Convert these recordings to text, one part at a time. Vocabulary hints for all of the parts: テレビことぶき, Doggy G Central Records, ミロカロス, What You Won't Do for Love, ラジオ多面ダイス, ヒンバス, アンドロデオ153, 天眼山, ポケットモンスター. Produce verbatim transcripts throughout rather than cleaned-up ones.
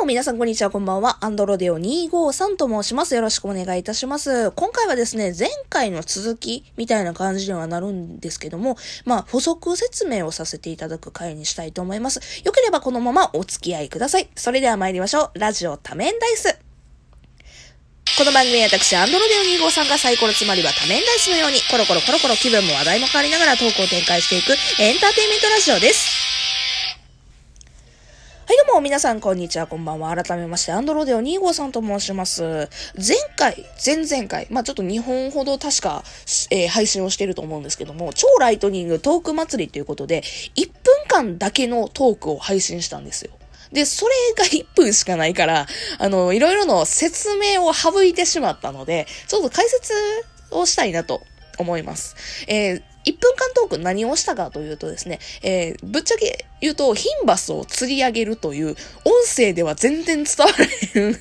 うも皆さんこんにちは、こんばんは。アンドロデオにひゃくごじゅうさんと申します。よろしくお願いいたします。今回はですね、前回の続きみたいな感じにはなるんですけども、まあ補足説明をさせていただく回にしたいと思います。よければこのままお付き合いください。それでは参りましょう。ラジオ多面ダイス。この番組は私、アンドロデオにひゃくごじゅうさんがサイコロ、つまりは多面ダイスのようにコロコロコロコロ気分も話題も変わりながらトークを展開していくエンターテインメントラジオです。はいどうも皆さんこんにちはこんばんは。改めましてアンドロデオにひゃくごじゅうさんと申します。前回前々回まあちょっとにほんほど確か、えー、配信をしてると思うんですけども、超ライトニングトーク祭りということでいっぷんかんだけのトークを配信したんですよ。でそれがいっぷんしかないからあのいろいろの説明を省いてしまったのでちょっと解説をしたいなと思います。えーいっぷんかんトーク何をしたかというとですね、えー、ぶっちゃけ言うと、ヒンバスを釣り上げるという、音声では全然伝わらへん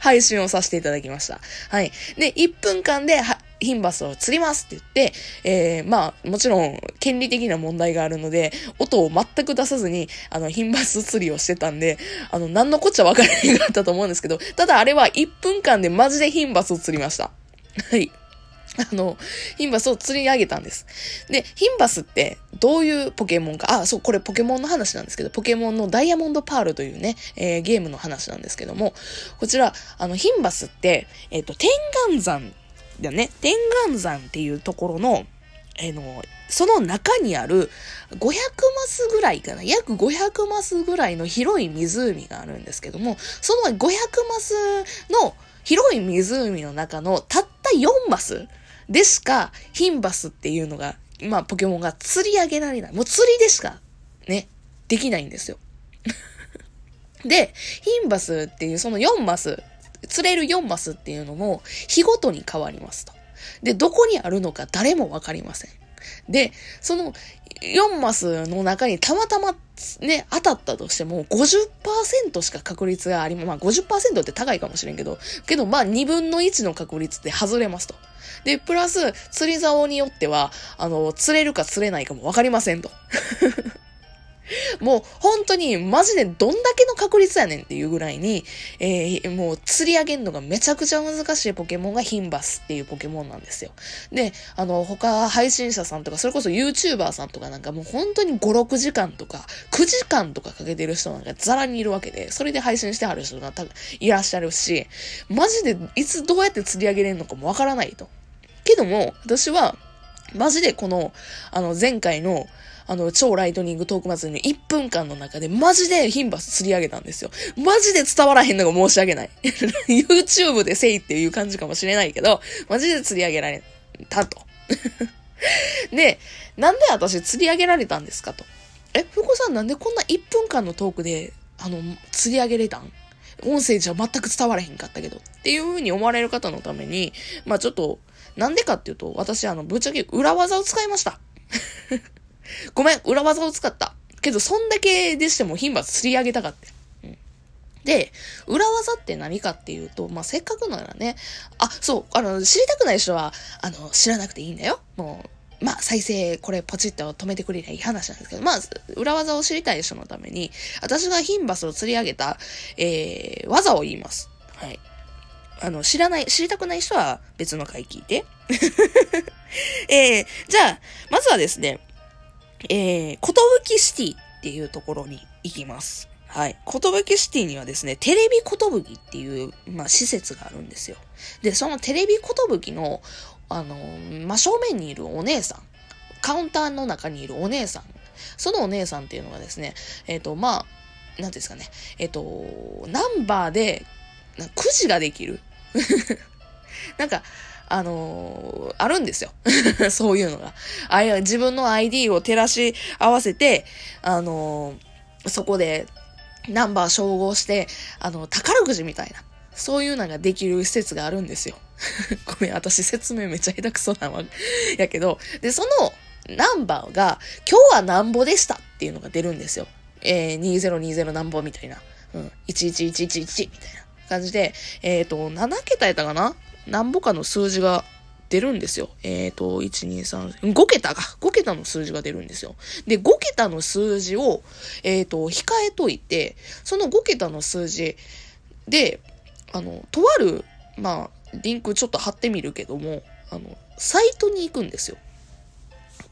配信をさせていただきました。はい。で、いっぷんかんで、ヒンバスを釣りますって言って、えー、まあ、もちろん、権利的な問題があるので、音を全く出さずに、あの、ヒンバス釣りをしてたんで、あの、何のこっちゃ分からへんかったと思うんですけど、ただあれはいっぷんかんでマジでヒンバスを釣りました。はい。あの、ヒンバスを釣り上げたんです。で、ヒンバスってどういうポケモンか、あ、そう、これポケモンの話なんですけど、ポケモンのダイヤモンドパールというね、えー、ゲームの話なんですけども、こちら、あの、ヒンバスって、えっと、天眼山だね、天眼山っていうところの、えー、の、その中にあるごひゃくマスぐらいかな、約ごひゃくマスぐらいの広い湖があるんですけども、そのごひゃくマスの広い湖の中のたったよんマスでしか、ヒンバスっていうのが、まあ、ポケモンが釣り上げられない。もう釣りでしか、ね、できないんですよ。で、ヒンバスっていう、そのよんマス、釣れるよんマスっていうのも、日ごとに変わりますと。で、どこにあるのか誰もわかりません。で、そのよんマスの中にたまたまね、当たったとしても ごじゅっパーセント しか確率がありま、まあ ごじゅっパーセント って高いかもしれんけど、けどまあにぶんのいちの確率で外れますと。で、プラス釣り竿によっては、あの、釣れるか釣れないかもわかりませんと。もう本当にマジでどんだけの確率やねんっていうぐらいに、えー、もう釣り上げるのがめちゃくちゃ難しいポケモンがヒンバスっていうポケモンなんですよ。で、あの、他配信者さんとか、それこそ YouTuber さんとかなんかもう本当にご、ろくじかんとか、くじかんとかかけてる人なんかザラにいるわけで、それで配信してはる人が多分いらっしゃるし、マジでいつどうやって釣り上げれるのかもわからないと。けども、私は、マジでこの、あの、前回の、あの、超ライトニングトーク祭りのいっぷんかんの中で、マジでヒンバス釣り上げたんですよ。マジで伝わらへんのが申し訳ない。YouTube でせいっていう感じかもしれないけど、マジで釣り上げられたと。で、なんで私釣り上げられたんですかと。え、ふこさんなんでこんないっぷんかんのトークで、あの、釣り上げれたん？音声じゃ全く伝わらへんかったけど。っていう風に思われる方のために、まあちょっと、なんでかっていうと、私、あの、ぶっちゃけ裏技を使いました。ごめん、裏技を使った。けど、そんだけでしても、ヒンバス釣り上げたかった。うん、で、裏技って何かっていうと、まあ、せっかくならね、あ、そう、あの、知りたくない人は、あの、知らなくていいんだよ。もう、まあ、再生、これ、ポチッと止めてくれりゃいい話なんですけど、まあ、裏技を知りたい人のために、私がヒンバスを釣り上げた、えー、技を言います。はい。あの、知らない、知りたくない人は別の回聞いて。えー、じゃあ、まずはですね、えー、ことぶきシティっていうところに行きます。はい。ことぶきシティにはですね、テレビことぶきっていう、まあ、施設があるんですよ。で、そのテレビことぶきの、あの、真正面にいるお姉さん、カウンターの中にいるお姉さん、そのお姉さんっていうのがですね、えっと、まあ、なんていうんですかね、えっと、ナンバーで、くじができる。なんか、あのー、あるんですよ。そういうのが。あれ、自分の アイディー を照らし合わせて、あのー、そこでナンバー照合して、あの、宝くじみたいな。そういうのができる施設があるんですよ。ごめん、私説明めっちゃ下手くそなわ。やけど。で、そのナンバーが、今日はなんぼでしたっていうのが出るんですよ。えー、にせんにじゅうなんぼみたいな。うん。いちいちいちいちいちみたいな感じで、えっと、ななけたやったかななんぼかの数字が出るんですよ。えーと、いち、に、さん、ごけたが、ごけたの数字が出るんですよ。で、ごけたの数字を、えーと、控えといて、そのごけたの数字で、あの、とある、まあ、リンクちょっと貼ってみるけども、あの、サイトに行くんですよ。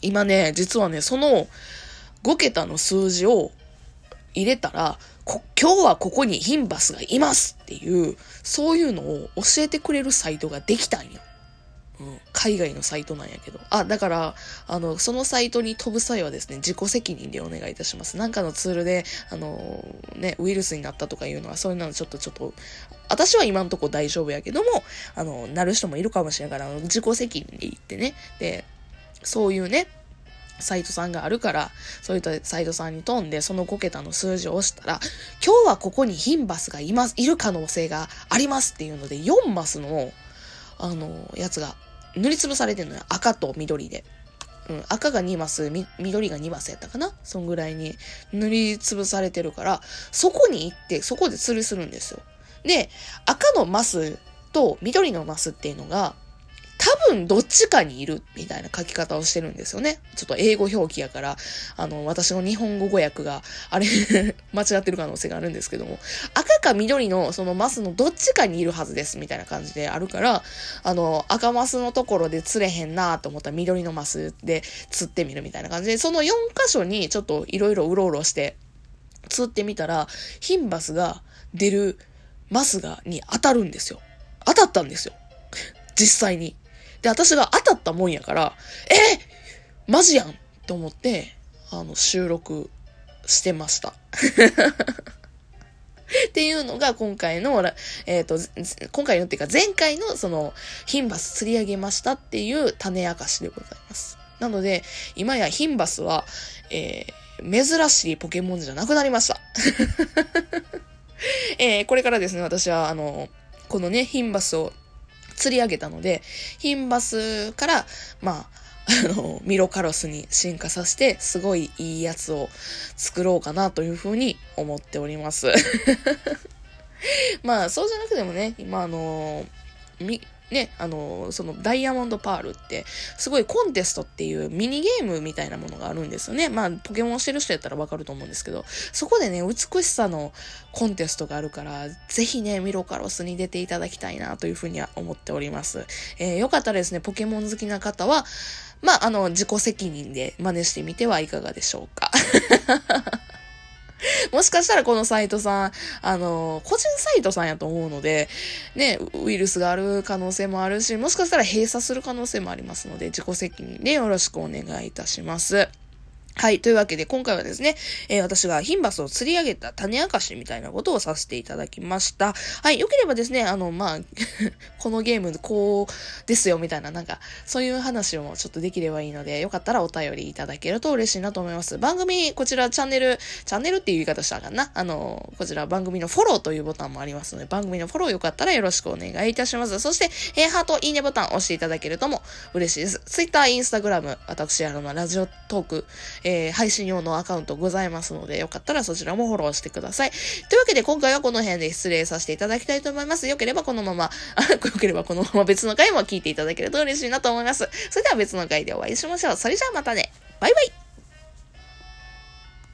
今ね、実はね、そのごけたの数字を入れたら、こ今日はここにヒンバスがいますっていう、そういうのを教えてくれるサイトができたんよ。うん、海外のサイトなんやけど。あ、だから、あの、そのサイトに飛ぶ際はですね、自己責任でお願いいたします。なんかのツールで、あの、ね、ウイルスになったとかいうのは、そういうのはちょっとちょっと、私は今んとこ大丈夫やけども、あの、なる人もいるかもしれないから、自己責任で言ってね。で、そういうね、サイトさんがあるから、そういったサイトさんに飛んで、そのごけたの数字を押したら、今日はここにヒンバスがいます、いる可能性がありますっていうので、よんマスの、あの、やつが塗りつぶされてるのよ。赤と緑で。うん、赤がにマス、み、緑がにマスやったかな？そんぐらいに塗りつぶされてるから、そこに行って、そこで釣りするんですよ。で、赤のマスと緑のマスっていうのが、多分どっちかにいるみたいな書き方をしてるんですよね。ちょっと英語表記やから、あの、私の日本語語訳が、あれ、間違ってる可能性があるんですけども、赤か緑のそのマスのどっちかにいるはずですみたいな感じであるから、あの、赤マスのところで釣れへんなと思ったら緑のマスで釣ってみるみたいな感じで、そのよん箇所にちょっといろいろうろうろして釣ってみたら、ヒンバスが出るマスが、に当たるんですよ。当たったんですよ。実際に。で、私が当たったもんやから、えマジやんと思って、あの、収録してました。っていうのが今回の、えっと、今回のっていうか前回のその、ヒンバス釣り上げましたっていう種明かしでございます。なので、今やヒンバスは、えー、珍しいポケモンじゃなくなりました。えー、これからですね、私はあの、このね、ヒンバスを釣り上げたので、ヒンバスから、まあ、あの、ミロカロスに進化させて、すごいいいやつを作ろうかなというふうに思っております。まあ、そうじゃなくてもね、今あの、み、ね、あの、そのダイヤモンドパールって、すごいコンテストっていうミニゲームみたいなものがあるんですよね。まあ、ポケモンしてる人やったらわかると思うんですけど、そこでね、美しさのコンテストがあるから、ぜひね、ミロカロスに出ていただきたいなというふうには思っております。えー、よかったらですね、ポケモン好きな方は、まあ、あの、自己責任で真似してみてはいかがでしょうか。もしかしたらこのサイトさん、あの、個人サイトさんやと思うので、ね、ウイルスがある可能性もあるし、もしかしたら閉鎖する可能性もありますので、自己責任でよろしくお願いいたします。はい。というわけで、今回はですね、えー、私がヒンバスを釣り上げた種明かしみたいなことをさせていただきました。はい。よければですね、あの、まあ、このゲームこうですよみたいな、なんか、そういう話をちょっとできればいいので、よかったらお便りいただけると嬉しいなと思います。番組、こちらチャンネル、チャンネルっていう言い方したらあかんな。あの、こちら番組のフォローというボタンもありますので、番組のフォローよかったらよろしくお願いいたします。そして、えー、ハート、いいねボタン押していただけるとも嬉しいです。Twitter、Instagram、私、あの、ラジオトーク、えー、配信用のアカウントございますので、よかったらそちらもフォローしてください。というわけで、今回はこの辺で失礼させていただきたいと思います。よければこのまま、あ、よければこのまま別の回も聞いていただけると嬉しいなと思います。それでは別の回でお会いしましょう。それじゃあまたね。バイバイ。